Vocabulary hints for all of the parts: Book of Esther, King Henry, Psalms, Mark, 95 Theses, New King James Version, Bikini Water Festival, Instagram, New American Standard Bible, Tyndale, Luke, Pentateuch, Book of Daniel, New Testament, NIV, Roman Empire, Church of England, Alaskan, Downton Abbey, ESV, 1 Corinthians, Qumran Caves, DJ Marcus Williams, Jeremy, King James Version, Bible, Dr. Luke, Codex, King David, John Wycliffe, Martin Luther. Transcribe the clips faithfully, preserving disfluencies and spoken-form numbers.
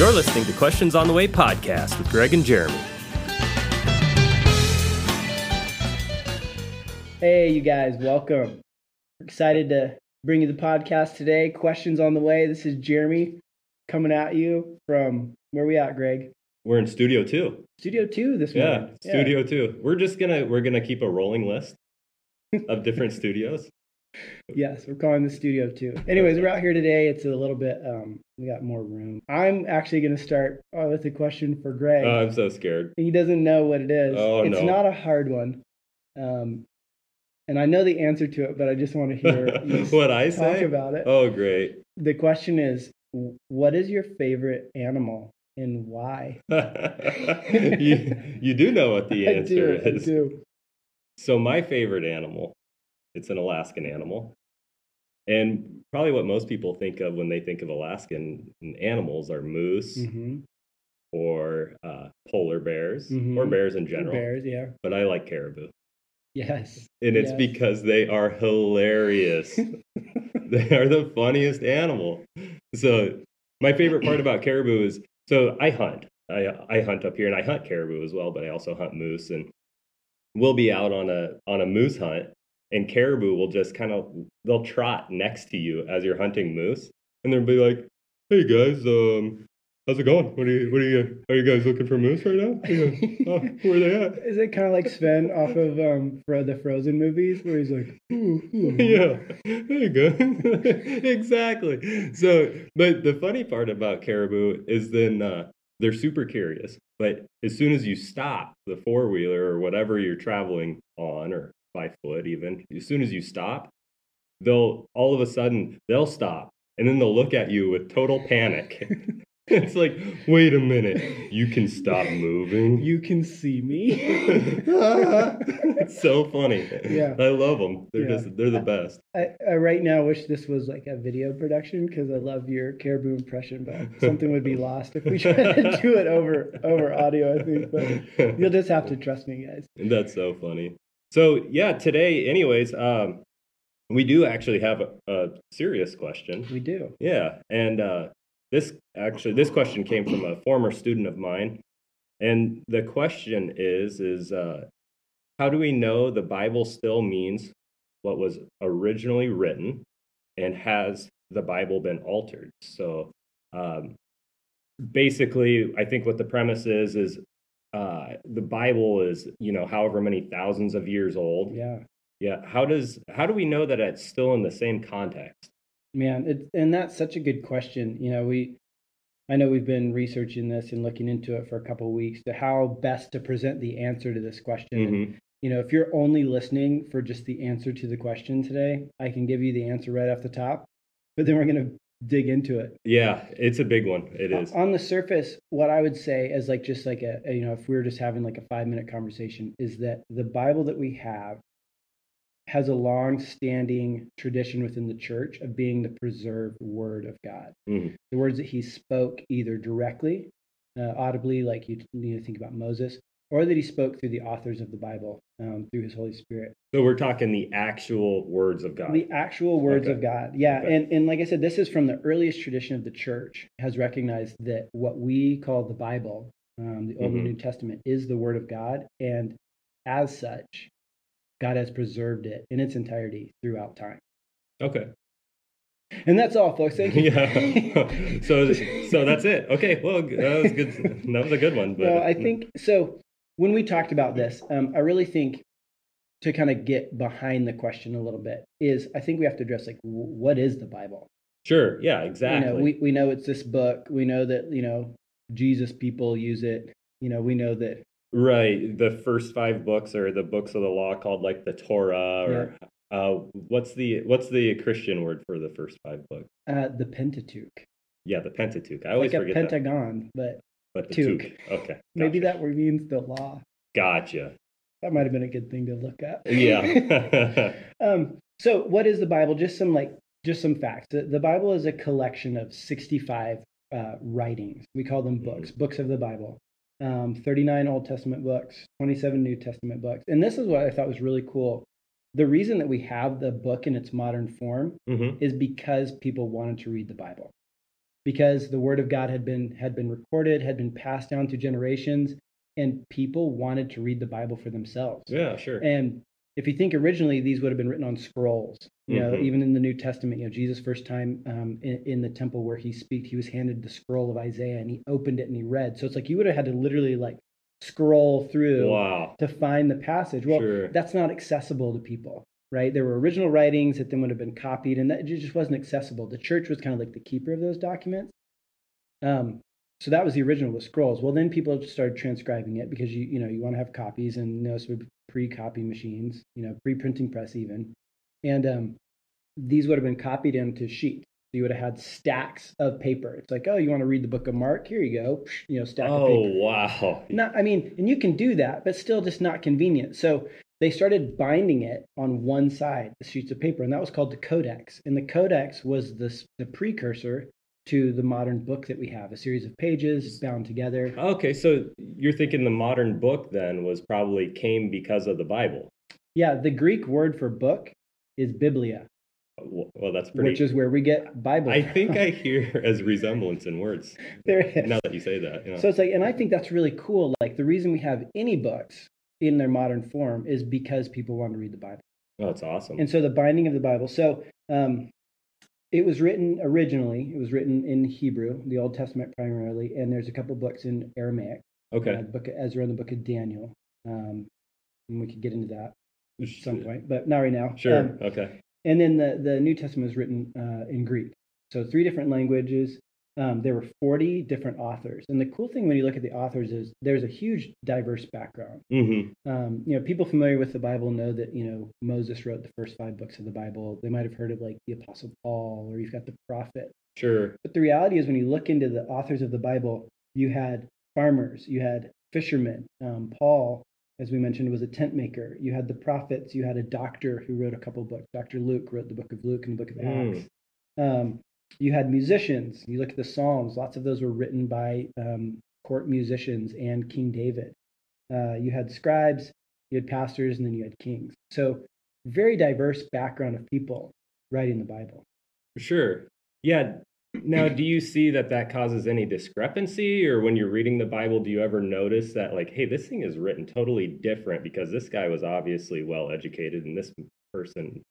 You're listening to Questions on the Way podcast with Greg and Jeremy. Hey, you guys, welcome. Excited to bring you the podcast today. Questions on the Way. This is Jeremy coming at you from, where are we at, Greg? We're in Studio Two. Studio Two this morning. Yeah, Studio yeah. Two. We're just gonna we're gonna keep a rolling list of different studios. Yes, we're calling this Studio Two. Anyways, we're out here today. It's a little bit. Um, we got more room. I'm actually gonna start uh, with a question for Greg. Oh, I'm so scared. He doesn't know what it is. Oh it's no. It's not a hard one. Um, and I know the answer to it, but I just want to hear you what I talk say about it. Oh, great. The question is, what is your favorite animal? And why? you, you do know what the answer I do, is. I do. So my favorite animal, it's an Alaskan animal. And probably what most people think of when they think of Alaskan animals are moose mm-hmm. or uh, polar bears mm-hmm. or bears in general. Bears, yeah. But I like caribou. Yes. And it's yes. because they are hilarious. They are the funniest animal. So my favorite part about caribou is So I hunt. I I hunt up here, and I hunt caribou as well, but I also hunt moose. And we'll be out on a on a moose hunt, and caribou will just kind of, they'll trot next to you as you're hunting moose, and they'll be like, "Hey guys, um, how's it going? What are you what are you are you guys looking for moose right now? Oh, where are they at?" Is it kind of like Sven off of um the Frozen movies where he's like, ooh, ooh. "Yeah, there you go." Exactly. So, but the funny part about caribou is then uh, they're super curious. But as soon as you stop the four wheeler or whatever you're traveling on, or by foot even, as soon as you stop, they'll all of a sudden they'll stop and then they'll look at you with total panic. It's like, wait a minute, you can stop moving. You can see me. It's so funny. Yeah. I love them. They're yeah. just, they're the I, best. I, I right now wish this was like a video production because I love your caribou impression, but something would be lost if we tried to do it over, over audio, I think. But you'll just have to trust me, guys. That's so funny. So, yeah, today, anyways, um, we do actually have a, a serious question. We do. Yeah. And, uh, This actually, this question came from a former student of mine, and the question is, is uh, how do we know the Bible still means what was originally written, and has the Bible been altered? So um, basically, I think what the premise is, is uh, the Bible is, you know, however many thousands of years old. Yeah. Yeah. How does, how do we know that it's still in the same context? Man, it, and that's such a good question. You know, we, I know we've been researching this and looking into it for a couple of weeks to how best to present the answer to this question. Mm-hmm. And, you know, if you're only listening for just the answer to the question today, I can give you the answer right off the top, but then we're going to dig into it. Yeah, it's a big one. It is. On the surface, what I would say is like just like a, you know, if we were just having like a five minute conversation is that the Bible that we have has a long-standing tradition within the church of being the preserved word of God. Mm-hmm. The words that he spoke either directly, uh, audibly, like you need to think about Moses, or that he spoke through the authors of the Bible, um, through his Holy Spirit. So we're talking the actual words of God. The actual words okay. of God, yeah. Okay. And and like I said, this is from the earliest tradition of the church, has recognized that what we call the Bible, um, the Old mm-hmm. and New Testament, is the word of God, and as such, God has preserved it in its entirety throughout time. Okay. And that's all, folks. Thank you. Yeah. so, so that's it. Okay. Well, that was good. That was a good one. But no, I think, so when we talked about this, um, I really think to kind of get behind the question a little bit is I think we have to address like, what is the Bible? Sure. Yeah, exactly. You know, we, we know it's this book. We know that, you know, Jesus people use it. You know, we know that. Right. The first five books are the books of the law called like the Torah or yeah. uh, what's the what's the Christian word for the first five books? Uh, the Pentateuch. Yeah, the Pentateuch. I always like a forget pentagon, that. But, but the Tuch. Tuch. Okay. Gotcha. Maybe that means the law. Gotcha. That might have been a good thing to look up. Yeah. um. So what is the Bible? Just some like just some facts. The, the Bible is a collection of sixty-five uh, writings. We call them books, mm-hmm. books of the Bible. Um, thirty-nine Old Testament books, twenty-seven New Testament books. And this is what I thought was really cool. The reason that we have the book in its modern form mm-hmm. is because people wanted to read the Bible. because the word of God had been had been recorded, had been passed down through generations, and people wanted to read the Bible for themselves. Yeah, sure. And if you think originally, these would have been written on scrolls. You mm-hmm. know, even in the New Testament, you know, Jesus' first time um, in, in the temple where he speak, he was handed the scroll of Isaiah, and he opened it and he read. So it's like you would have had to literally like scroll through wow. to find the passage. Well, sure. That's not accessible to people. Right, there were original writings that then would have been copied, and that just wasn't accessible. The church was kind of like the keeper of those documents. Um, so that was the original with scrolls. Well, then people started transcribing it because you you know you want to have copies, and you know, so pre-copy machines, you know, pre-printing press even, and um, these would have been copied into sheets. So you would have had stacks of paper. It's like, oh, you want to read the Book of Mark? Here you go, you know, stack oh, of paper. Oh wow! Not, I mean, and you can do that, but still, just not convenient. So they started binding it on one side, the sheets of paper, and that was called the Codex. And the Codex was the, the precursor to the modern book that we have, a series of pages bound together. Okay, so you're thinking the modern book then was probably came because of the Bible. Yeah, the Greek word for book is biblia. Well, that's pretty... Which is where we get Bible. I think I hear as resemblance in words. There is. Now that you say that. You know. So it's like, and I think that's really cool. Like the reason we have any books in their modern form is because people want to read the Bible. Oh, that's awesome. And so the binding of the Bible. So um, it was written originally, it was written in Hebrew, the Old Testament primarily, and there's a couple books in Aramaic. Okay. Uh, the Book of Ezra and the Book of Daniel. Um, and we could get into that at some point, but not right now. Sure, um, okay. And then the, the New Testament was written uh, in Greek. So three different languages. Um, there were forty different authors. And the cool thing when you look at the authors is there's a huge diverse background. Mm-hmm. Um, you know, people familiar with the Bible know that, you know, Moses wrote the first five books of the Bible. They might have heard of like the Apostle Paul, or you've got the prophet. Sure. But the reality is when you look into the authors of the Bible, you had farmers, you had fishermen. Um, Paul, as we mentioned, was a tent maker. You had the prophets. You had a doctor who wrote a couple books. Doctor Luke wrote the Book of Luke and the Book of Acts. Mm. Um, You had musicians. You look at the Psalms. Lots of those were written by um, court musicians and King David. Uh, you had scribes, you had pastors, and then you had kings. So very diverse background of people writing the Bible. Sure. Yeah. Now, do you see that that causes any discrepancy? Or when you're reading the Bible, do you ever notice that, like, hey, this thing is written totally different because this guy was obviously well-educated and this person...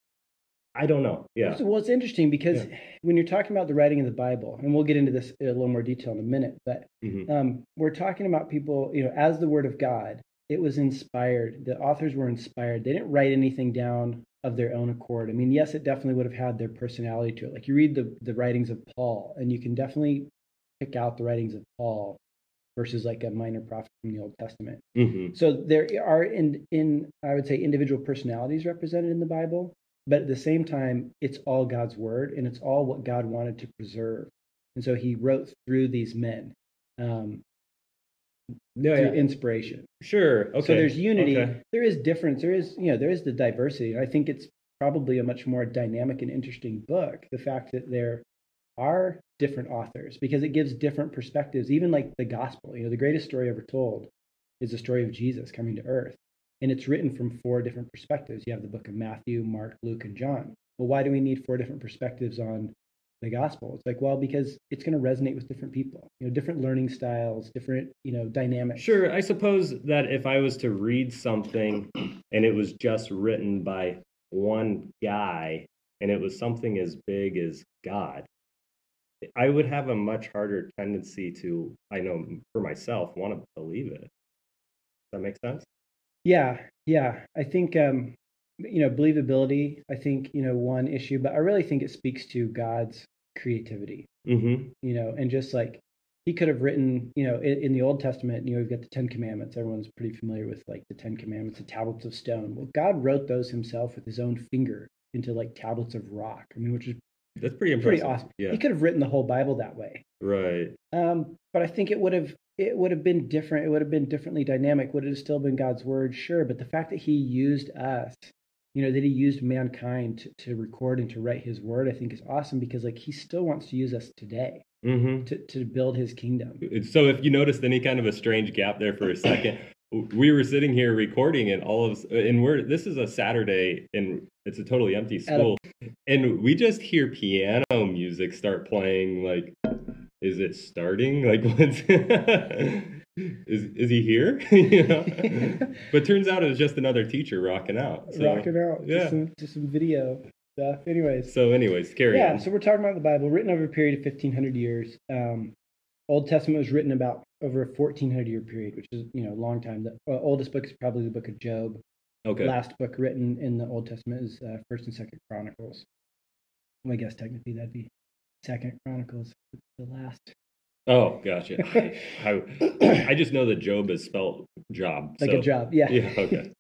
I don't know. Yeah. Well, it's interesting because yeah. when you're talking about the writing of the Bible, and we'll get into this in a little more detail in a minute, but mm-hmm. um, we're talking about people, you know, as the Word of God, it was inspired. The authors were inspired. They didn't write anything down of their own accord. I mean, yes, it definitely would have had their personality to it. Like you read the, the writings of Paul, and you can definitely pick out the writings of Paul versus like a minor prophet from the Old Testament. Mm-hmm. So there are, in, in I would say, individual personalities represented in the Bible. But at the same time, it's all God's word, and it's all what God wanted to preserve. And so he wrote through these men, um, no, through yeah. inspiration. Sure. Okay. So there's unity. Okay. There is difference. There is, you know, there is the diversity. And I think it's probably a much more dynamic and interesting book, the fact that there are different authors, because it gives different perspectives, even like the gospel. You know, the greatest story ever told is the story of Jesus coming to earth. And it's written from four different perspectives. You have the book of Matthew, Mark, Luke, and John. Well, why do we need four different perspectives on the gospel? It's like, well, because it's going to resonate with different people, you know, different learning styles, different, you know, dynamics. Sure. I suppose that if I was to read something and it was just written by one guy and it was something as big as God, I would have a much harder tendency to, I know for myself, want to believe it. Does that make sense? Yeah, yeah. I think, um, you know, believability, I think, you know, one issue, but I really think it speaks to God's creativity, mm-hmm. you know, and just like he could have written, you know, in, in the Old Testament, you know, we've got the Ten Commandments. Everyone's pretty familiar with like the Ten Commandments, the tablets of stone. Well, God wrote those himself with his own finger into like tablets of rock. I mean, which is that's pretty impressive. Pretty awesome. Yeah. He could have written the whole Bible that way. Right. Um, but I think it would have It would have been different. It would have been differently dynamic. Would it have still been God's word? Sure. But the fact that he used us, you know, that he used mankind to, to record and to write his word, I think is awesome because like he still wants to use us today mm-hmm. to, to build his kingdom. So if you noticed any kind of a strange gap there for a second, we were sitting here recording and all of, and we're, this is a Saturday and it's a totally empty school. And we just hear piano music start playing like... is it starting? Like, what's is is he here? You know? But turns out it was just another teacher rocking out. So, rocking out. Yeah. Just some, just some video stuff. Anyways. So anyways, carry yeah, on. Yeah, so we're talking about the Bible, written over a period of fifteen hundred years. Um, Old Testament was written about over a fourteen hundred year period, which is, you know, a long time. The uh, oldest book is probably the Book of Job. Okay. The last book written in the Old Testament is uh, First and Second Chronicles. Well, I guess technically that'd be Second Chronicles, the last. Oh, gotcha. I, I, I just know that Job is spelled job. Like so. A job, yeah. Yeah, okay.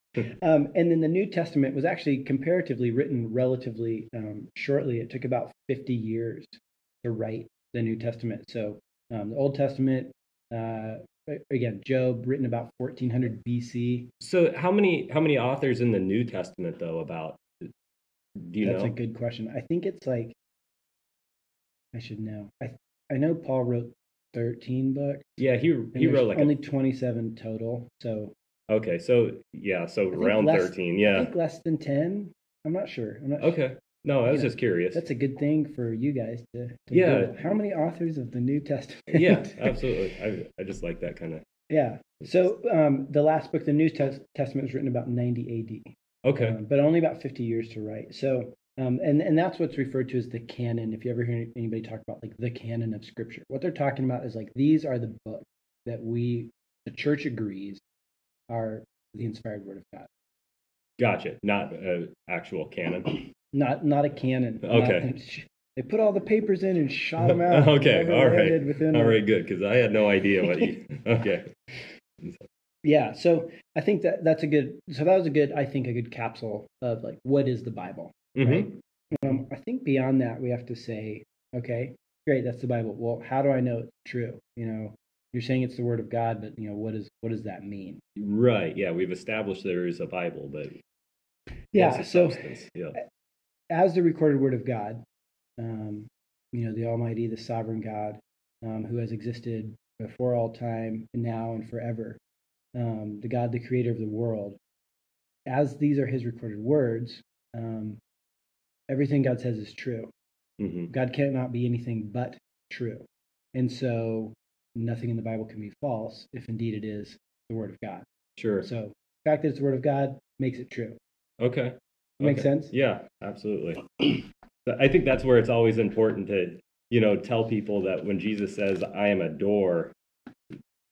um, and then the New Testament was actually comparatively written relatively um, shortly. It took about fifty years to write the New Testament. So um, the Old Testament, uh, again, Job, written about fourteen hundred B C. So how many how many authors in the New Testament, though, about, do you That's know? That's a good question. I think it's like, I should know. I I know Paul wrote thirteen books. Yeah, he he wrote like only a... twenty-seven total. So okay, so yeah, so around less, thirteen. Yeah, I think less than ten. I'm not sure. I'm not okay. Sure. No, I was yeah. just curious. That's a good thing for you guys to. to yeah. Google. How many authors of the New Testament? Yeah, absolutely. I I just like that kind of. Yeah. So um, the last book, the New Test- Testament, was written about ninety A D. Okay. Um, but only about fifty years to write. So. Um, and, and that's what's referred to as the canon. If you ever hear anybody talk about like the canon of Scripture, what they're talking about is like these are the books that we, the church agrees, are the inspired Word of God. Gotcha. Not an actual canon. Not not a canon. Okay. Not, they put all the papers in and shot them out. Okay. All right. All right. Good, because I had no idea what you. Okay. Yeah. So I think that that's a good. So that was a good. I think a good capsule of like what is the Bible. Right? Mm-hmm. Um, I think beyond that, we have to say, okay, great, that's the Bible. Well, how do I know it's true? You know, you're saying it's the Word of God, but you know, what is what does that mean? Right. Yeah, we've established there is a Bible, but yeah. So, yeah. As the recorded Word of God, um, you know, the Almighty, the Sovereign God, um, who has existed before all time, and now, and forever, um, the God, the Creator of the world. As these are His recorded words. Um, Everything God says is true. Mm-hmm. God cannot be anything but true. And so nothing in the Bible can be false if indeed it is the Word of God. Sure. So the fact that it's the Word of God makes it true. Okay. Okay. Makes sense? Yeah, absolutely. I think that's where it's always important to, you know, tell people that when Jesus says, I am a door,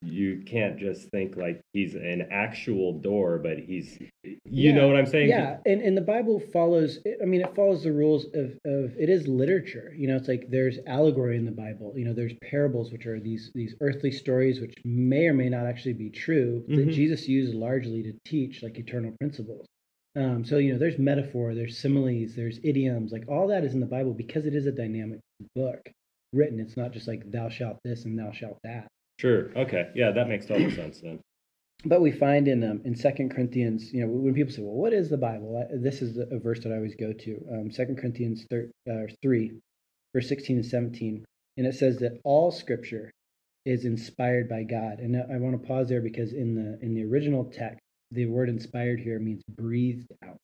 you can't just think like he's an actual door, but he's, you yeah, know what I'm saying? Yeah, and, and the Bible follows, I mean, it follows the rules of, of, it is literature. You know, it's like there's allegory in the Bible. You know, there's parables, which are these these earthly stories, which may or may not actually be true, that mm-hmm. Jesus used largely to teach like eternal principles. Um, so, you know, there's metaphor, there's similes, there's idioms, like all that is in the Bible because it is a dynamic book written. It's not just like thou shalt this and thou shalt that. Sure. Okay. Yeah, that makes total sense then. But we find in um, in Second Corinthians, you know, when people say, "Well, what is the Bible?" I, this is a verse that I always go to. Um, Second Corinthians thir- uh, three, verse sixteen and seventeen, and it says that all Scripture is inspired by God. And I, I want to pause there because in the in the original text, the word "inspired" here means breathed out.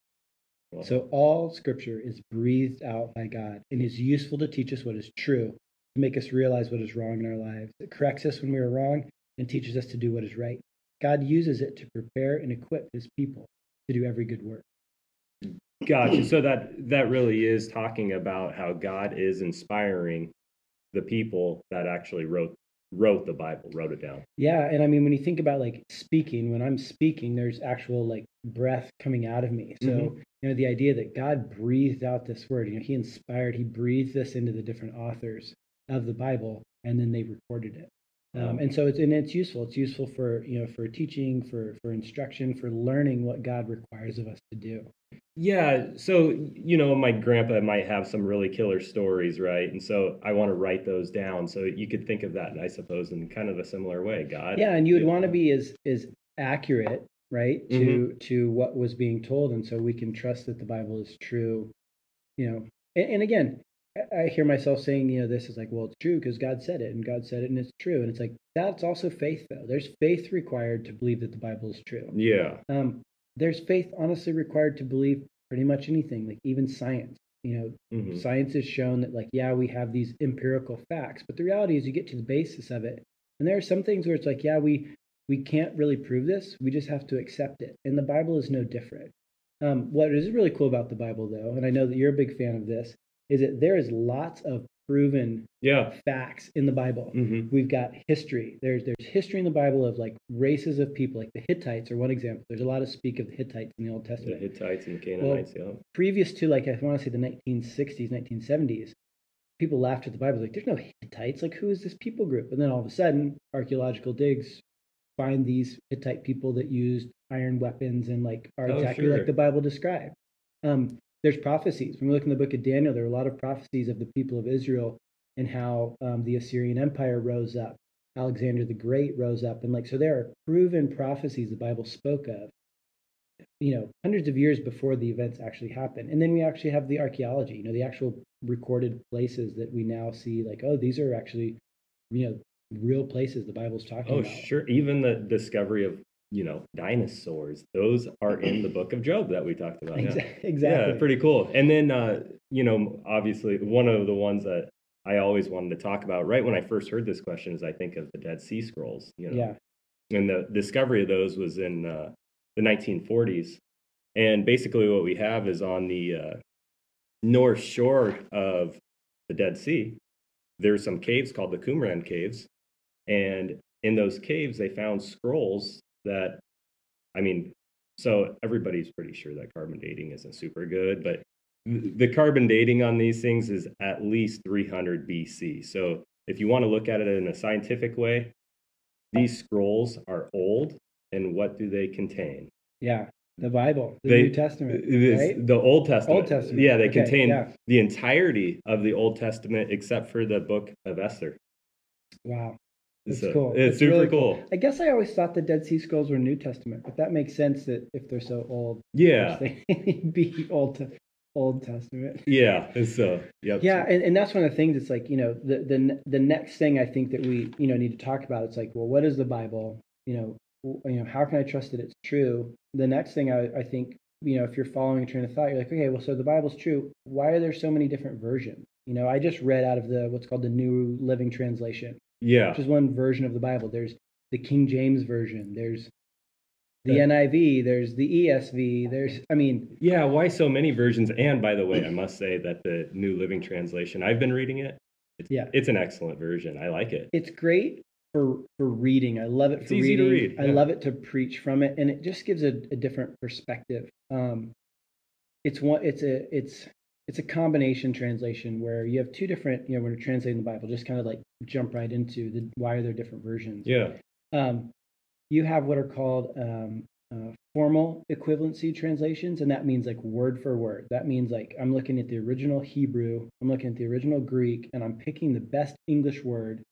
Wow. So all Scripture is breathed out by God and is useful to teach us what is true. Make us realize what is wrong in our lives. It corrects us when we are wrong and teaches us to do what is right. God uses it to prepare and equip His people to do every good work. Gotcha. So that that really is talking about how God is inspiring the people that actually wrote wrote the Bible, wrote it down. Yeah, and I mean, when you think about like speaking, when I'm speaking, there's actual like breath coming out of me. So, mm-hmm. you know, the idea that God breathed out this word, you know, He inspired, He breathed this into the different authors of the Bible, and then they recorded it. Um, and so it's and it's useful. It's useful for, you know, for teaching, for for instruction, for learning what God requires of us to do. Yeah. So, you know, my grandpa might have some really killer stories, right? And so I want to write those down. So you could think of that, I suppose, in kind of a similar way. God. Yeah, and you would want to be as as accurate, right, to mm-hmm. to what was being told, and so we can trust that the Bible is true. You know, and, and again. I hear myself saying, you know, this is like, well, it's true because God said it and God said it and it's true. And it's like, that's also faith, though. There's faith required to believe that the Bible is true. Yeah. Um, there's faith honestly required to believe pretty much anything, like even science. you know, mm-hmm. science has shown that, like, yeah, we have these empirical facts, but the reality is you get to the basis of it. And there are some things where it's like, yeah, we, we can't really prove this. We just have to accept it. And the Bible is no different. Um, what is really cool about the Bible, though, and I know that you're a big fan of this, is that there is lots of proven yeah. facts in the Bible. Mm-hmm. We've got history. There's there's history in the Bible of, like, races of people, like the Hittites are one example. There's a lot of speak of the Hittites in the Old Testament. The Hittites and the Canaanites, well, yeah. Previous to, like, I want to say the nineteen sixties, nineteen seventies, people laughed at the Bible, like, there's no Hittites. Like, who is this people group? And then all of a sudden, archaeological digs find these Hittite people that used iron weapons and, like, are oh, exactly sure. like the Bible described. Um, There's prophecies. When we look in the book of Daniel, there are a lot of prophecies of the people of Israel and how um, the Assyrian Empire rose up, Alexander the Great rose up. And, like, so there are proven prophecies the Bible spoke of, you know, hundreds of years before the events actually happened. And then we actually have the archaeology, you know, the actual recorded places that we now see, like, oh, these are actually, you know, real places the Bible's talking oh, about. Oh, sure. Even the discovery of, you know, dinosaurs, those are in the Book of Job that we talked about. Yeah. Exactly. Yeah, pretty cool. And then, uh, you know, obviously one of the ones that I always wanted to talk about right when I first heard this question is I think of the Dead Sea Scrolls, you know, yeah. and the discovery of those was in uh, the nineteen forties. And basically what we have is on the uh, north shore of the Dead Sea, there's some caves called the Qumran Caves. And in those caves, they found scrolls that, I mean, so everybody's pretty sure that carbon dating isn't super good, but the carbon dating on these things is at least three hundred B C. So if you want to look at it in a scientific way, these scrolls are old, and what do they contain? Yeah, the Bible, the they, New Testament, this, right? The Old Testament. Old Testament. Yeah, they okay, contain yeah. the entirety of the Old Testament except for the book of Esther. Wow. It's so, cool. It's, it's super really cool. cool. I guess I always thought the Dead Sea Scrolls were New Testament, but that makes sense that if they're so old, yeah, they'd be old, te- Old Testament. Yeah, so yeah, yeah, and, and that's one of the things. It's like, you know, the the the next thing I think that we you know need to talk about. It's like, well, what is the Bible? You know, you know, how can I trust that it's true? The next thing I, I think, you know, if you're following a train of thought, you're like, okay, well, so the Bible's true. Why are there so many different versions? You know, I just read out of the what's called the New Living Translation. Yeah, which is one version of the Bible. There's the King James Version. There's the yeah. N I V. There's the E S V. There's, I mean, yeah. Why so many versions? And by the way, I must say that the New Living Translation, I've been reading it. It's, yeah, it's an excellent version. I like it. It's great for for reading. I love it for it's reading. Easy to read. I yeah. love it to preach from it, and it just gives a, a different perspective. Um, it's one. It's a. It's. It's a combination translation where you have two different, you know, when you're translating the Bible, just kind of like jump right into the why are there different versions? Yeah. Um, you have what are called um, uh, formal equivalency translations, and that means like word for word. That means like I'm looking at the original Hebrew, I'm looking at the original Greek, and I'm picking the best English word,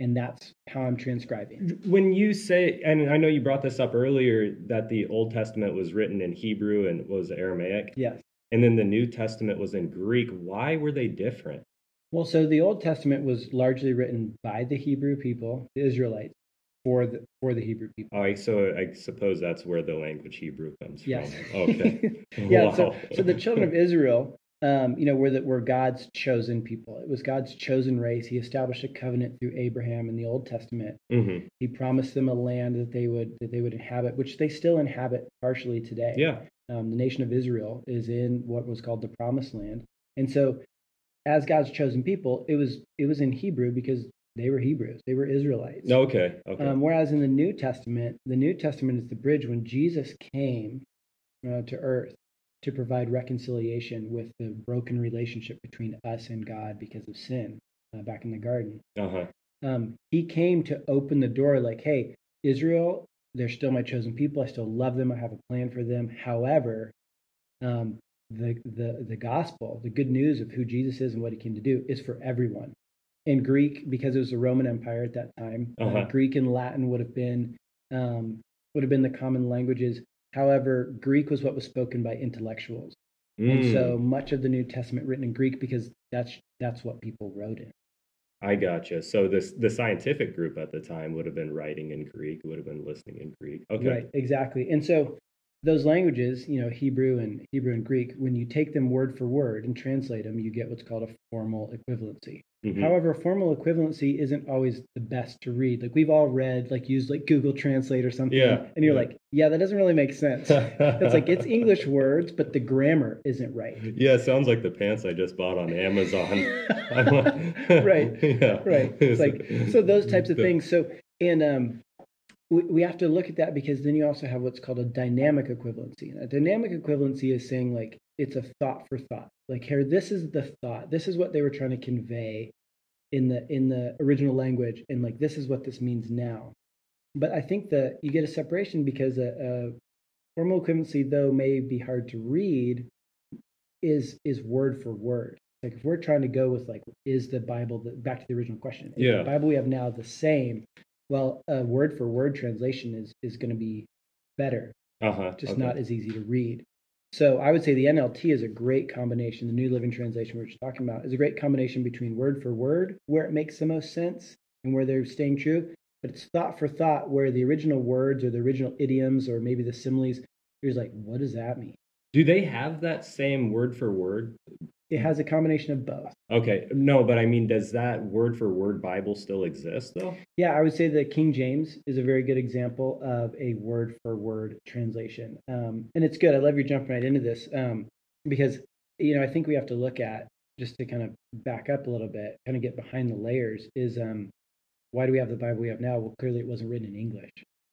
and that's how I'm transcribing. When you say, and I know you brought this up earlier, that the Old Testament was written in Hebrew and was Aramaic. Yes. And then the New Testament was in Greek. Why were they different? Well, so the Old Testament was largely written by the Hebrew people, the Israelites, for the for the Hebrew people. Oh, so I suppose that's where the language Hebrew comes from. Yes. Okay. yeah. Wow. So, so the children of Israel, um, you know, were the, were God's chosen people. It was God's chosen race. He established a covenant through Abraham in the Old Testament. Mm-hmm. He promised them a land that they would that they would inhabit, which they still inhabit partially today. Yeah. Um, the nation of Israel is in what was called the Promised Land. And so as God's chosen people, it was it was in Hebrew because they were Hebrews. They were Israelites. Okay. okay. Um, whereas in the New Testament, the New Testament is the bridge when Jesus came uh, to earth to provide reconciliation with the broken relationship between us and God because of sin uh, back in the garden. Uh-huh. Um, he came to open the door like, hey, Israel, they're still my chosen people. I still love them. I have a plan for them. However, um, the the the gospel, the good news of who Jesus is and what he came to do, is for everyone. In Greek, because it was the Roman Empire at that time, uh-huh. uh, Greek and Latin would have been um, would have been the common languages. However, Greek was what was spoken by intellectuals, mm. and so much of the New Testament written in Greek because that's that's what people wrote in. I gotcha. So this, the scientific group at the time would have been writing in Greek, would have been listening in Greek. Okay. Right, exactly. And so those languages, you know, Hebrew and Hebrew and Greek, when you take them word for word and translate them, you get what's called a formal equivalency. Mm-hmm. However, formal equivalency isn't always the best to read. Like we've all read, like used like Google Translate or something, yeah. and you're yeah. like, yeah, that doesn't really make sense. It's like, it's English words, but the grammar isn't right. Yeah, it sounds like the pants I just bought on Amazon. right, yeah. right. It's like, so those types of things. So, and um, we, we have to look at that because then you also have what's called a dynamic equivalency. And a dynamic equivalency is saying like, it's a thought for thought. Like here, this is the thought. This is what they were trying to convey in the in the original language, and like this is what this means now. But I think that you get a separation because a, a formal equivalency, though may be hard to read, is is word for word. Like if we're trying to go with like, is the Bible the, back to the original question? Is yeah. the Bible we have now the same? Well, a word for word translation is is going to be better, uh-huh. just okay. not as easy to read. So I would say the N L T is a great combination. The New Living Translation we're just talking about is a great combination between word for word, where it makes the most sense and where they're staying true, but it's thought for thought, where the original words or the original idioms or maybe the similes, you're just like, what does that mean? Do they have that same word for word? It has a combination of both. Okay. No, but I mean, does that word for word Bible still exist though? Yeah, I would say the King James is a very good example of a word for word translation. Um, and it's good. I love you jumping right into this um, because, you know, I think we have to look at, just to kind of back up a little bit, kind of get behind the layers is um, why do we have the Bible we have now? Well, clearly it wasn't written in English.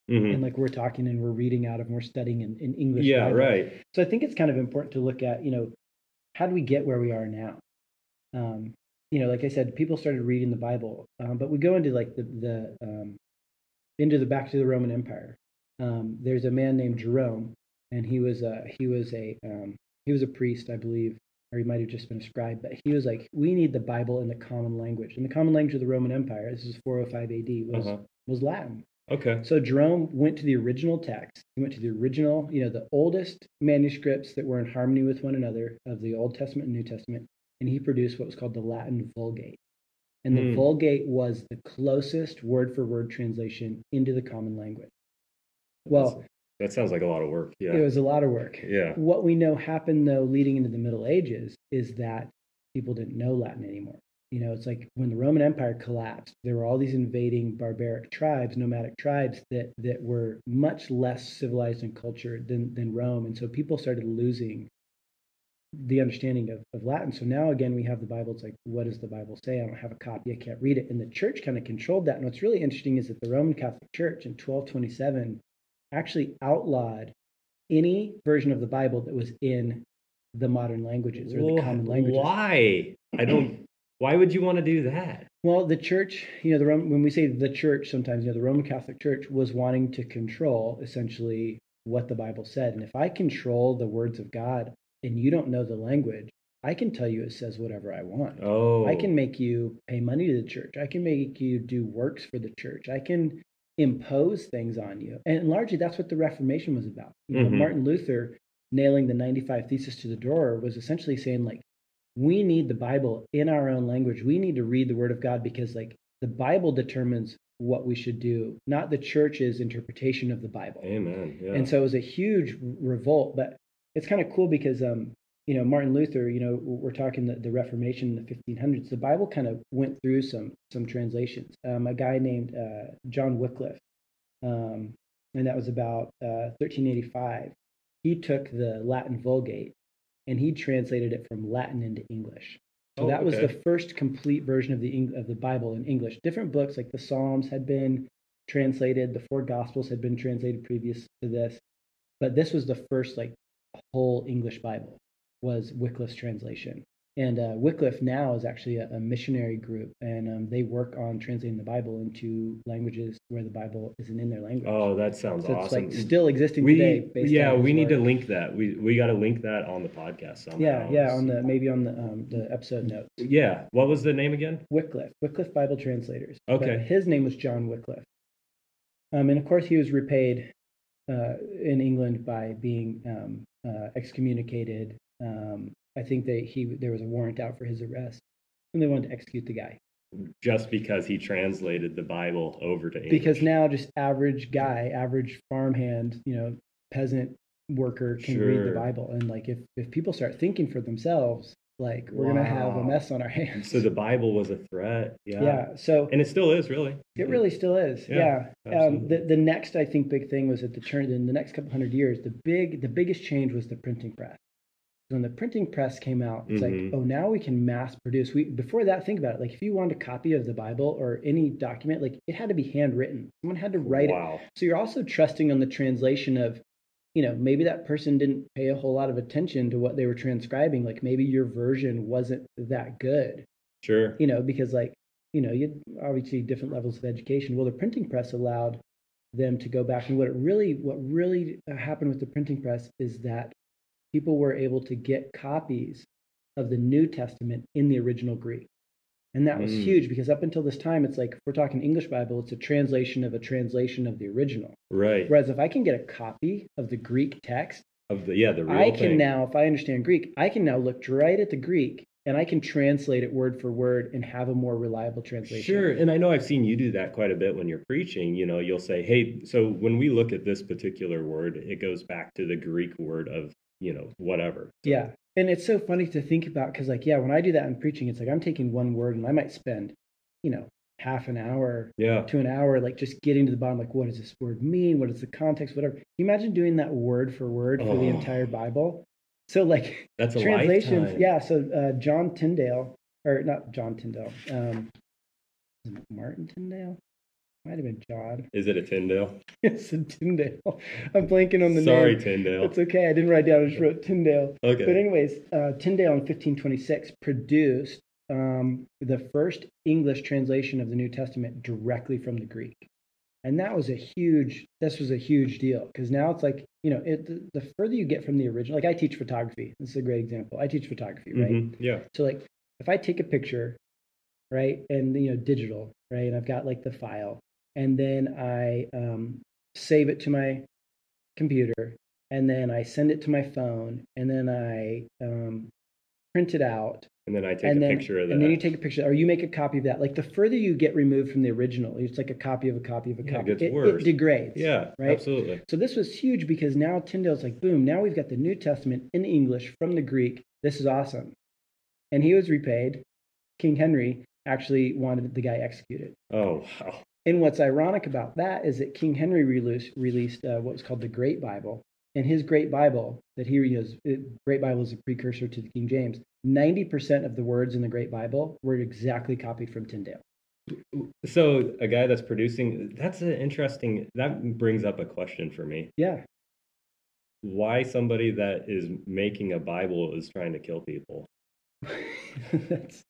Mm-hmm. And like we're talking and we're reading out of and we're studying in, in English. Yeah, Bible. Right. So I think it's kind of important to look at, you know, how do we get where we are now? Um, you know, like I said, people started reading the Bible, um, but we go into like the, the um, into the back to the Roman Empire. Um, there's a man named Jerome, and he was a, he was a um, he was a priest, I believe, or he might have just been a scribe. But he was like, we need the Bible in the common language, and the common language of the Roman Empire. This is four oh five A D was uh-huh. was Latin. Okay. So Jerome went to the original text. He went to the original, you know, the oldest manuscripts that were in harmony with one another of the Old Testament and New Testament, and he produced what was called the Latin Vulgate. And the mm. Vulgate was the closest word-for-word translation into the common language. Well, That's, that sounds like a lot of work. Yeah. It was a lot of work. Yeah. What we know happened, though, leading into the Middle Ages is that people didn't know Latin anymore. You know, it's like when the Roman Empire collapsed, there were all these invading barbaric tribes, nomadic tribes that that were much less civilized and cultured than, than Rome. And so people started losing the understanding of, of Latin. So now, again, we have the Bible. It's like, what does the Bible say? I don't have a copy. I can't read it. And the church kind of controlled that. And what's really interesting is that the Roman Catholic Church in twelve twenty-seven actually outlawed any version of the Bible that was in the modern languages or well, the common languages. Why? I don't... Why would you want to do that? Well, the church, you know, the Roman, when we say the church, sometimes, you know, the Roman Catholic Church was wanting to control essentially what the Bible said. And if I control the words of God and you don't know the language, I can tell you it says whatever I want. Oh. I can make you pay money to the church. I can make you do works for the church. I can impose things on you. And largely that's what the Reformation was about. You know, mm-hmm. Martin Luther nailing the ninety-five Theses to the door was essentially saying like, we need the Bible in our own language. We need to read the Word of God because, like, the Bible determines what we should do, not the church's interpretation of the Bible. Amen. Yeah. And so it was a huge revolt, but it's kind of cool because, um, you know, Martin Luther, you know, we're talking the, the Reformation in the fifteen hundreds. The Bible kind of went through some some translations. Um, a guy named uh, John Wycliffe, um, and that was about uh, thirteen eighty-five. He took the Latin Vulgate. And he translated it from Latin into English. So oh, that was okay. the first complete version of the Eng- of the Bible in English. Different books like the Psalms had been translated, the four Gospels had been translated previous to this, but this was the first like whole English Bible was Wycliffe's translation. And uh, Wycliffe now is actually a, a missionary group, and um, they work on translating the Bible into languages where the Bible isn't in their language. Oh, that sounds so awesome! It's like still existing we, today. Based yeah, on we need word. to link that. We we got to link that on the podcast somehow. Yeah, yeah, on the maybe on the um, the episode notes. Yeah, what was the name again? Wycliffe, Wycliffe Bible Translators. Okay, but his name was John Wycliffe, um, and of course he was repaid uh, in England by being um, uh, excommunicated. Um, I think that he there was a warrant out for his arrest, and they wanted to execute the guy. Just because he translated the Bible over to English. Because now just average guy, average farmhand, you know, peasant worker can sure. read the Bible. And like, if, if people start thinking for themselves, like we're wow. going to have a mess on our hands. So the Bible was a threat. Yeah. Yeah. So, and it still is really, it really still is. Yeah. yeah. Um, the, the next, I think, big thing was at the turn in the next couple hundred years, the big, the biggest change was the printing press. When the printing press came out, it's mm-hmm. like, oh, now we can mass produce. We before that, think about it. Like if you wanted a copy of the Bible or any document, like it had to be handwritten. Someone had to write wow. it. So you're also trusting on the translation of, you know, maybe that person didn't pay a whole lot of attention to what they were transcribing. Like maybe your version wasn't that good. Sure. You know, because like, you know, you obviously different levels of education. Well, the printing press allowed them to go back. And what it really, what really happened with the printing press is that people were able to get copies of the New Testament in the original Greek. And that was mm. huge because up until this time, it's like, if we're talking English Bible, it's a translation of a translation of the original. Right. Whereas if I can get a copy of the Greek text, of the yeah, the real I can thing. now, if I understand Greek, I can now look right at the Greek and I can translate it word for word and have a more reliable translation. Sure. And I know I've seen you do that quite a bit when you're preaching. You know, you'll say, hey, so when we look at this particular word, it goes back to the Greek word of, you know, whatever. So. Yeah. And it's so funny to think about because, like, yeah, when I do that in preaching, it's like I'm taking one word and I might spend, you know, half an hour yeah. to an hour, like just getting to the bottom, like, what does this word mean? What is the context? Whatever. Can you imagine doing that word for word oh. for the entire Bible? So, like, that's a translations. Lifetime. Yeah. So, uh, John Tyndale, or not John Tyndale, um, is it Martin Tyndale? Might have been John. Is it a Tyndale? It's a Tyndale. I'm blanking on the Sorry, name. Sorry, Tyndale. It's okay. I didn't write down. I just wrote Tyndale. Okay. But anyways, uh, Tyndale in fifteen twenty-six produced um, the first English translation of the New Testament directly from the Greek. And that was a huge, this was a huge deal because now it's like, you know, it, the, the further you get from the original, like I teach photography. This is a great example. I teach photography, right? Mm-hmm. Yeah. So like if I take a picture, right, and, you know, digital, right, and I've got like the file. And then I um, save it to my computer, and then I send it to my phone, and then I um, print it out. And then I take a then, picture of that. And then you take a picture, or you make a copy of that. Like the further you get removed from the original, it's like a copy of a copy of a yeah, copy. It gets worse. It, it degrades. Yeah, right? Absolutely. So this was huge because now Tyndale's like, boom, now we've got the New Testament in English from the Greek. This is awesome. And he was repaid. King Henry actually wanted the guy executed. Oh, wow. And what's ironic about that is that King Henry released, released uh, what was called the Great Bible. And his Great Bible, that he used, Great Bible is a precursor to the King James, ninety percent of the words in the Great Bible were exactly copied from Tyndale. So a guy that's producing, that's an interesting, that brings up a question for me. Yeah. Why somebody that is making a Bible is trying to kill people? That's,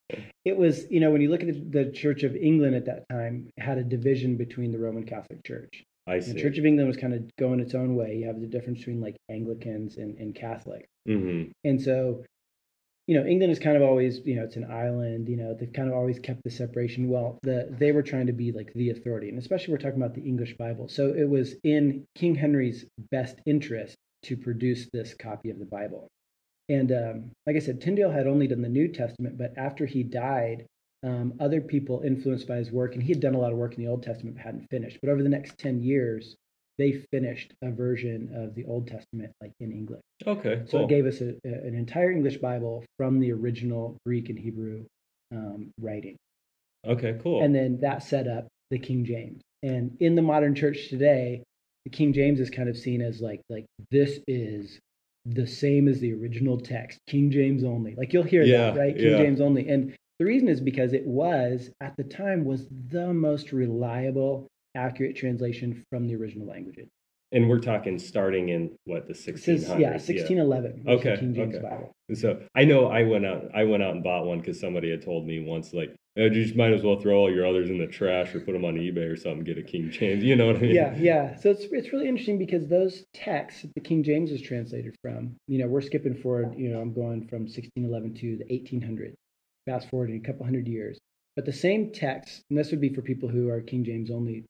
it was, you know, when you look at the Church of England at that time, had a division between the Roman Catholic Church. I see. The Church of England was kind of going its own way. You have the difference between like Anglicans and, and Catholics. Mm-hmm. And so, you know, England is kind of always, you know, it's an island, you know, they've kind of always kept the separation. Well, the, they were trying to be like the authority, and especially we're talking about the English Bible. So it was in King Henry's best interest to produce this copy of the Bible. And um, like I said, Tyndale had only done the New Testament, but after he died, um, other people influenced by his work, and he had done a lot of work in the Old Testament but hadn't finished. But over the next ten years, they finished a version of the Old Testament, like in English. Okay, so cool. It gave us a, a, an entire English Bible from the original Greek and Hebrew um, writing. Okay, cool. And then that set up the King James. And in the modern church today, the King James is kind of seen as like, like this is the same as the original text, King James only. Like you'll hear yeah, that, right? King yeah. James only. And the reason is because it was, at the time, was the most reliable, accurate translation from the original languages. And we're talking starting in, what, the sixteen hundreds? Since, yeah, sixteen eleven. Yeah. Okay, King James okay. Bible. So I know I went out I went out and bought one because somebody had told me once, like, you just might as well throw all your others in the trash or put them on eBay or something, get a King James, you know what I mean? Yeah, yeah. So it's it's really interesting because those texts that the King James is translated from, you know, we're skipping forward, you know, I'm going from sixteen eleven to the eighteen hundreds, fast forward in a couple hundred years. But the same text, and this would be for people who are King James only.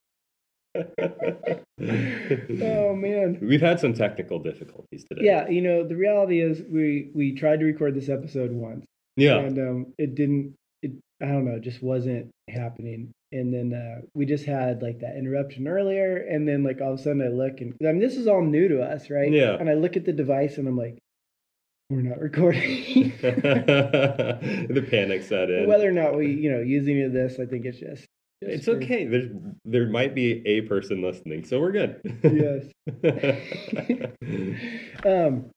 Oh, man. We've had some technical difficulties today. Yeah, you know, the reality is we, we tried to record this episode once. Yeah. And um, it didn't. I don't know, it just wasn't happening. And then uh, we just had like that interruption earlier. And then like all of a sudden I look and I mean, this is all new to us, right? Yeah. And I look at the device and I'm like, we're not recording. The panic set in. Whether or not we, you know, use any of this, I think it's just. just it's for... okay. There's, there might be a person listening, so we're good. Yes. um,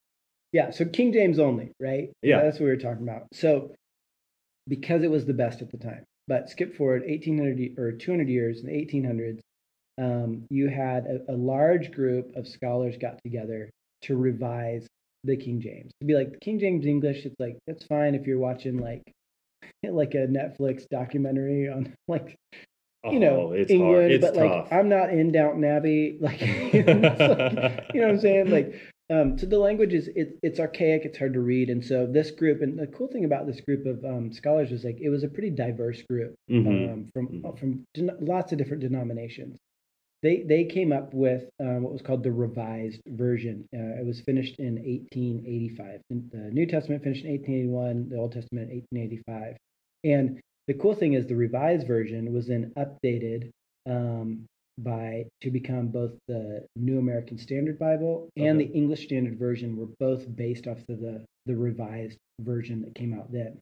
yeah. So King James only, right? Yeah. That's what we were talking about. So because it was the best at the time. But skip forward eighteen hundred or two hundred years in the eighteen hundreds, um, you had a, a large group of scholars got together to revise the King James. To be like the King James English, it's like that's fine if you're watching like like a Netflix documentary on like you oh, know it's England, hard. It's but tough. Like I'm not in Downton Abbey, like, you know, like you know what I'm saying? Like um, so the language is it, it's archaic, it's hard to read, and so this group and the cool thing about this group of um, scholars was like it was a pretty diverse group mm-hmm. um, from mm-hmm. from den- lots of different denominations. They they came up with uh, what was called the Revised Version. Uh, it was finished in eighteen eighty-five. The New Testament finished in eighteen eighty-one, the Old Testament in eighteen eighty-five. And the cool thing is the Revised Version was then updated um, by to become both the New American Standard Bible and okay. the English Standard Version were both based off of the, the Revised Version that came out then.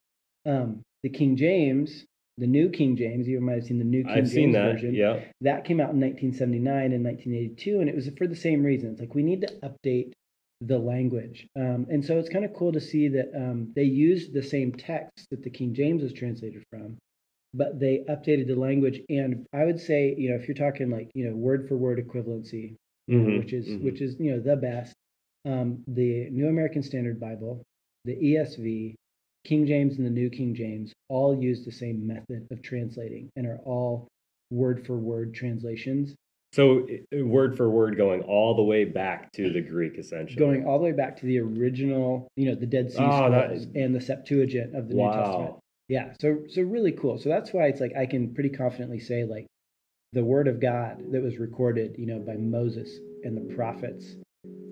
Um, the King James... The New King James, you might have seen the New King I've James seen that, Version. Yeah. That came out in nineteen seventy-nine and nineteen eighty-two, and it was for the same reasons. Like, we need to update the language. Um, and so it's kind of cool to see that um, they used the same text that the King James was translated from, but they updated the language. And I would say, you know, if you're talking like, you know, word for word equivalency, mm-hmm, which is, mm-hmm. which is, you know, the best, um, the New American Standard Bible, the E S V, King James and the New King James all use the same method of translating and are all word-for-word translations. So word-for-word going all the way back to the Greek, essentially. Going all the way back to the original, you know, the Dead Sea Scrolls oh, is... and the Septuagint of the wow. New Testament. Yeah, so so really cool. So that's why it's like I can pretty confidently say, like, the Word of God that was recorded, you know, by Moses and the prophets—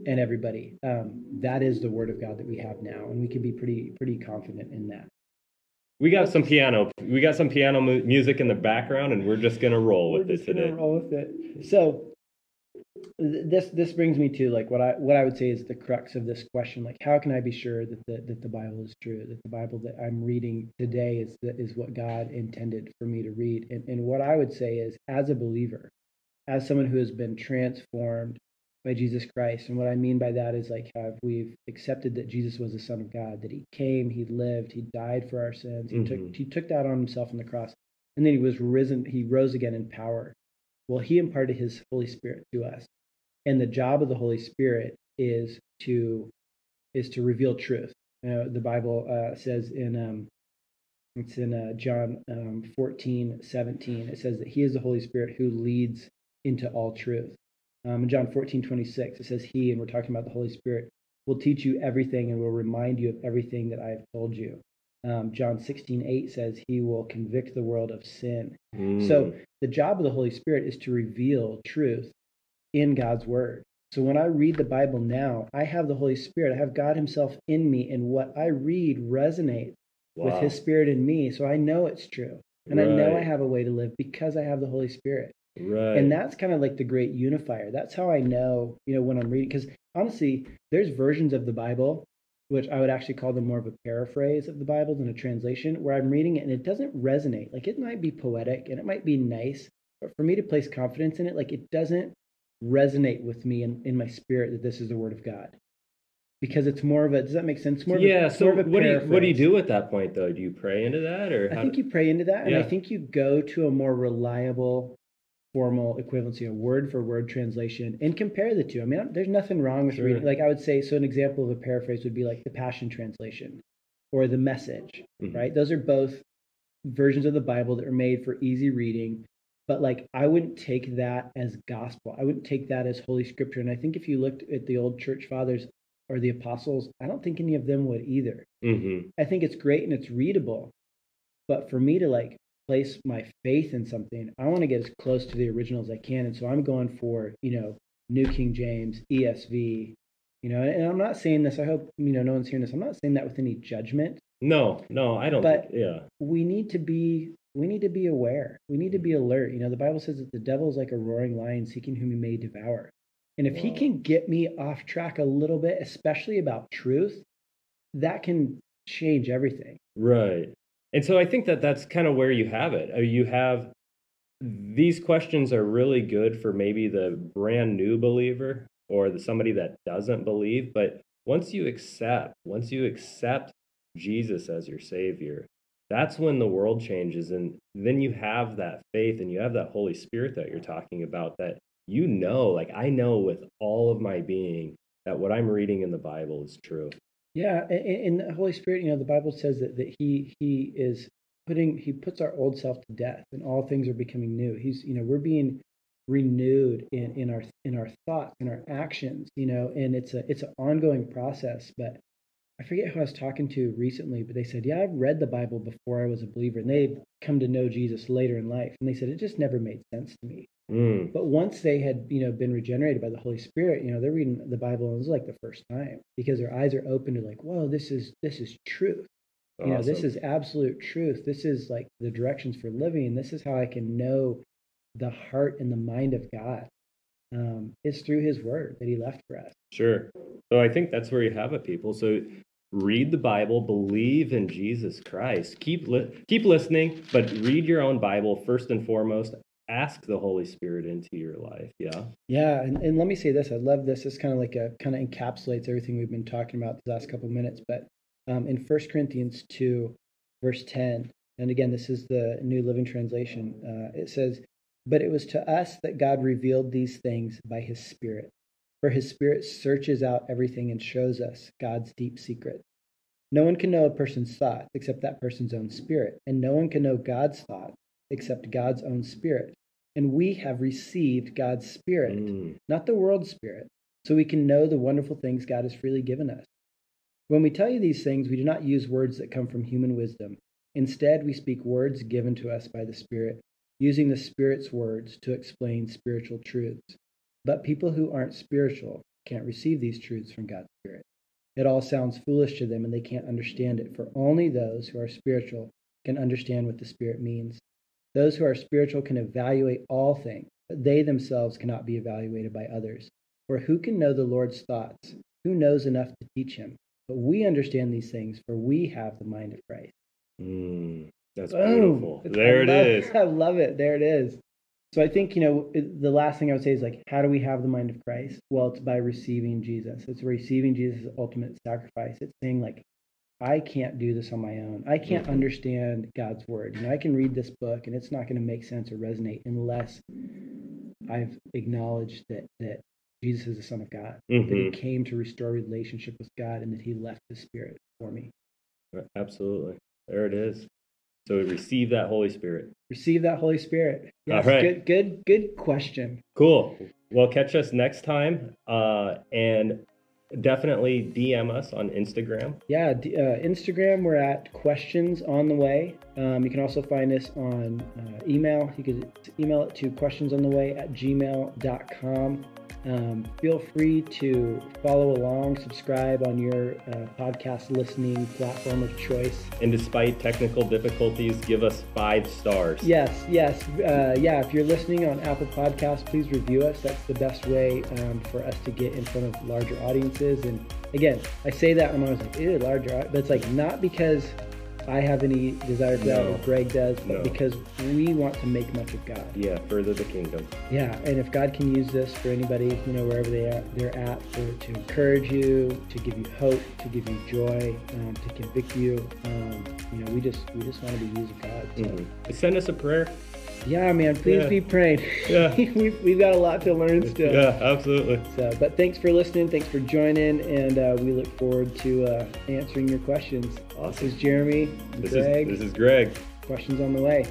and everybody, um, that is the Word of God that we have now, and we can be pretty, pretty confident in that. We got some piano, we got some piano mu- music in the background, and we're just gonna roll with it today. Roll with it. So th- this this brings me to like what I what I would say is the crux of this question: like, how can I be sure that the that the Bible is true, that the Bible that I'm reading today is the, is what God intended for me to read? And and what I would say is, as a believer, as someone who has been transformed by Jesus Christ. And what I mean by that is like how we've accepted that Jesus was the Son of God, that he came, he lived, he died for our sins. He mm-hmm. took he took that on himself on the cross. And then he was risen, he rose again in power. Well, he imparted his Holy Spirit to us. And the job of the Holy Spirit is to is to reveal truth. You know, the Bible uh, says in um, it's in uh, John um, fourteen seventeen, it says that he is the Holy Spirit who leads into all truth. Um, in John fourteen twenty-six, it says he, and we're talking about the Holy Spirit, will teach you everything and will remind you of everything that I have told you. Um, John sixteen eight says he will convict the world of sin. Mm. So the job of the Holy Spirit is to reveal truth in God's word. So when I read the Bible now, I have the Holy Spirit. I have God himself in me, and what I read resonates wow. with his spirit in me. So I know it's true, and right. I know I have a way to live because I have the Holy Spirit. Right. And that's kind of like the great unifier. That's how I know, you know, when I'm reading. Because honestly, there's versions of the Bible, which I would actually call them more of a paraphrase of the Bible than a translation, where I'm reading it and it doesn't resonate. Like, it might be poetic and it might be nice, but for me to place confidence in it, like, it doesn't resonate with me in, in my spirit that this is the Word of God. Because it's more of a, does that make sense? It's more yeah, of a, so more of a what, do you, what do you do at that point, though? Do you pray into that? Or I think do, you pray into that, yeah. and I think you go to a more reliable formal equivalency, a word-for-word translation, and compare the two. I mean, there's nothing wrong with sure. reading. Like, I would say, so an example of a paraphrase would be like the Passion Translation or the Message, mm-hmm. right? Those are both versions of the Bible that are made for easy reading, but like, I wouldn't take that as gospel. I wouldn't take that as Holy Scripture. And I think if you looked at the old church fathers or the apostles, I don't think any of them would either. Mm-hmm. I think it's great and it's readable, but for me to like, place my faith in something, I want to get as close to the original as I can. And so I'm going for, you know, New King James, E S V, you know, and I'm not saying this, I hope, you know, no one's hearing this. I'm not saying that with any judgment. No, no, I don't. But think, yeah, we need to be we need to be aware. We need to be alert. You know, the Bible says that the devil is like a roaring lion seeking whom he may devour. And if wow. he can get me off track a little bit, especially about truth, that can change everything. Right. And so I think that that's kind of where you have it. You have these questions are really good for maybe the brand new believer or the somebody that doesn't believe. But once you accept, once you accept Jesus as your Savior, that's when the world changes. And then you have that faith and you have that Holy Spirit that you're talking about, that you know, like I know with all of my being that what I'm reading in the Bible is true. Yeah, and the Holy Spirit, you know, the Bible says that, that he he is putting, he puts our old self to death and all things are becoming new. He's, you know, we're being renewed in, in our in our thoughts, in our actions, you know, and it's a it's an ongoing process. But I forget who I was talking to recently, but they said, yeah, I've read the Bible before I was a believer, and they've come to know Jesus later in life. And they said, it just never made sense to me. Mm. But once they had, you know, been regenerated by the Holy Spirit, you know, they're reading the Bible and it was like the first time because their eyes are open to like, whoa, this is this is truth. Awesome. You know, this is absolute truth. This is like the directions for living. This is how I can know the heart and the mind of God. Um, it's through His Word that He left for us. Sure. So I think that's where you have it, people. So read the Bible, believe in Jesus Christ. Keep li- keep listening, but read your own Bible first and foremost. Ask the Holy Spirit into your life. Yeah. Yeah. And, and let me say this. I love this. This kind of like a kind of encapsulates everything we've been talking about the last couple of minutes. But um, in First Corinthians two, verse ten, and again, this is the New Living Translation. Uh, it says, but it was to us that God revealed these things by His Spirit. For His Spirit searches out everything and shows us God's deep secret. No one can know a person's thoughts except that person's own spirit. And no one can know God's thoughts except God's own spirit. And we have received God's Spirit, mm. not the world's spirit, so we can know the wonderful things God has freely given us. When we tell you these things, we do not use words that come from human wisdom. Instead, we speak words given to us by the Spirit, using the Spirit's words to explain spiritual truths. But people who aren't spiritual can't receive these truths from God's Spirit. It all sounds foolish to them, and they can't understand it, for only those who are spiritual can understand what the Spirit means. Those who are spiritual can evaluate all things, but they themselves cannot be evaluated by others. For who can know the Lord's thoughts? Who knows enough to teach Him? But we understand these things, for we have the mind of Christ. Mm, that's beautiful. Boom. There I it love, is. I love it. There it is. So I think, you know, the last thing I would say is like, how do we have the mind of Christ? Well, it's by receiving Jesus. It's receiving Jesus' ultimate sacrifice. It's saying like, I can't do this on my own. I can't mm-hmm. understand God's word. You know, I can read this book and it's not going to make sense or resonate unless I've acknowledged that that Jesus is the Son of God, mm-hmm. that He came to restore relationship with God, and that He left His Spirit for me. Absolutely. There it is. So receive that Holy Spirit. Receive that Holy Spirit. Yes. All right. Good, good, good question. Cool. Well, catch us next time. Uh, and... Definitely D M us on Instagram. Yeah, uh, Instagram, we're at Questions on the Way. Um, you can also find us on uh, email. You can email it to questions on the way at gmail dot com. Um, feel free to follow along, subscribe on your uh, podcast listening platform of choice. And despite technical difficulties, give us five stars. Yes, yes. Uh, yeah, if you're listening on Apple Podcasts, please review us. That's the best way um, for us to get in front of larger audiences. And again, I say that when I was like, ew, larger, but it's like not because I have any desire for that, or Greg does, but no. because we want to make much of God. Yeah, further the kingdom. Yeah, and if God can use this for anybody, you know, wherever they are, they're at, for, to encourage you, to give you hope, to give you joy, um, to convict you, um, you know, we just we just want to be used of God. So. Mm-hmm. Send us a prayer. Yeah, man, please yeah. be praying. Yeah. we've, we've got a lot to learn still. Yeah, absolutely. So, but thanks for listening. Thanks for joining. And uh, we look forward to uh, answering your questions. Awesome. This is Jeremy. This Greg. Is, this is Greg. Questions on the Way.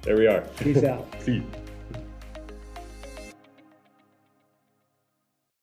There we are. Peace out. See you.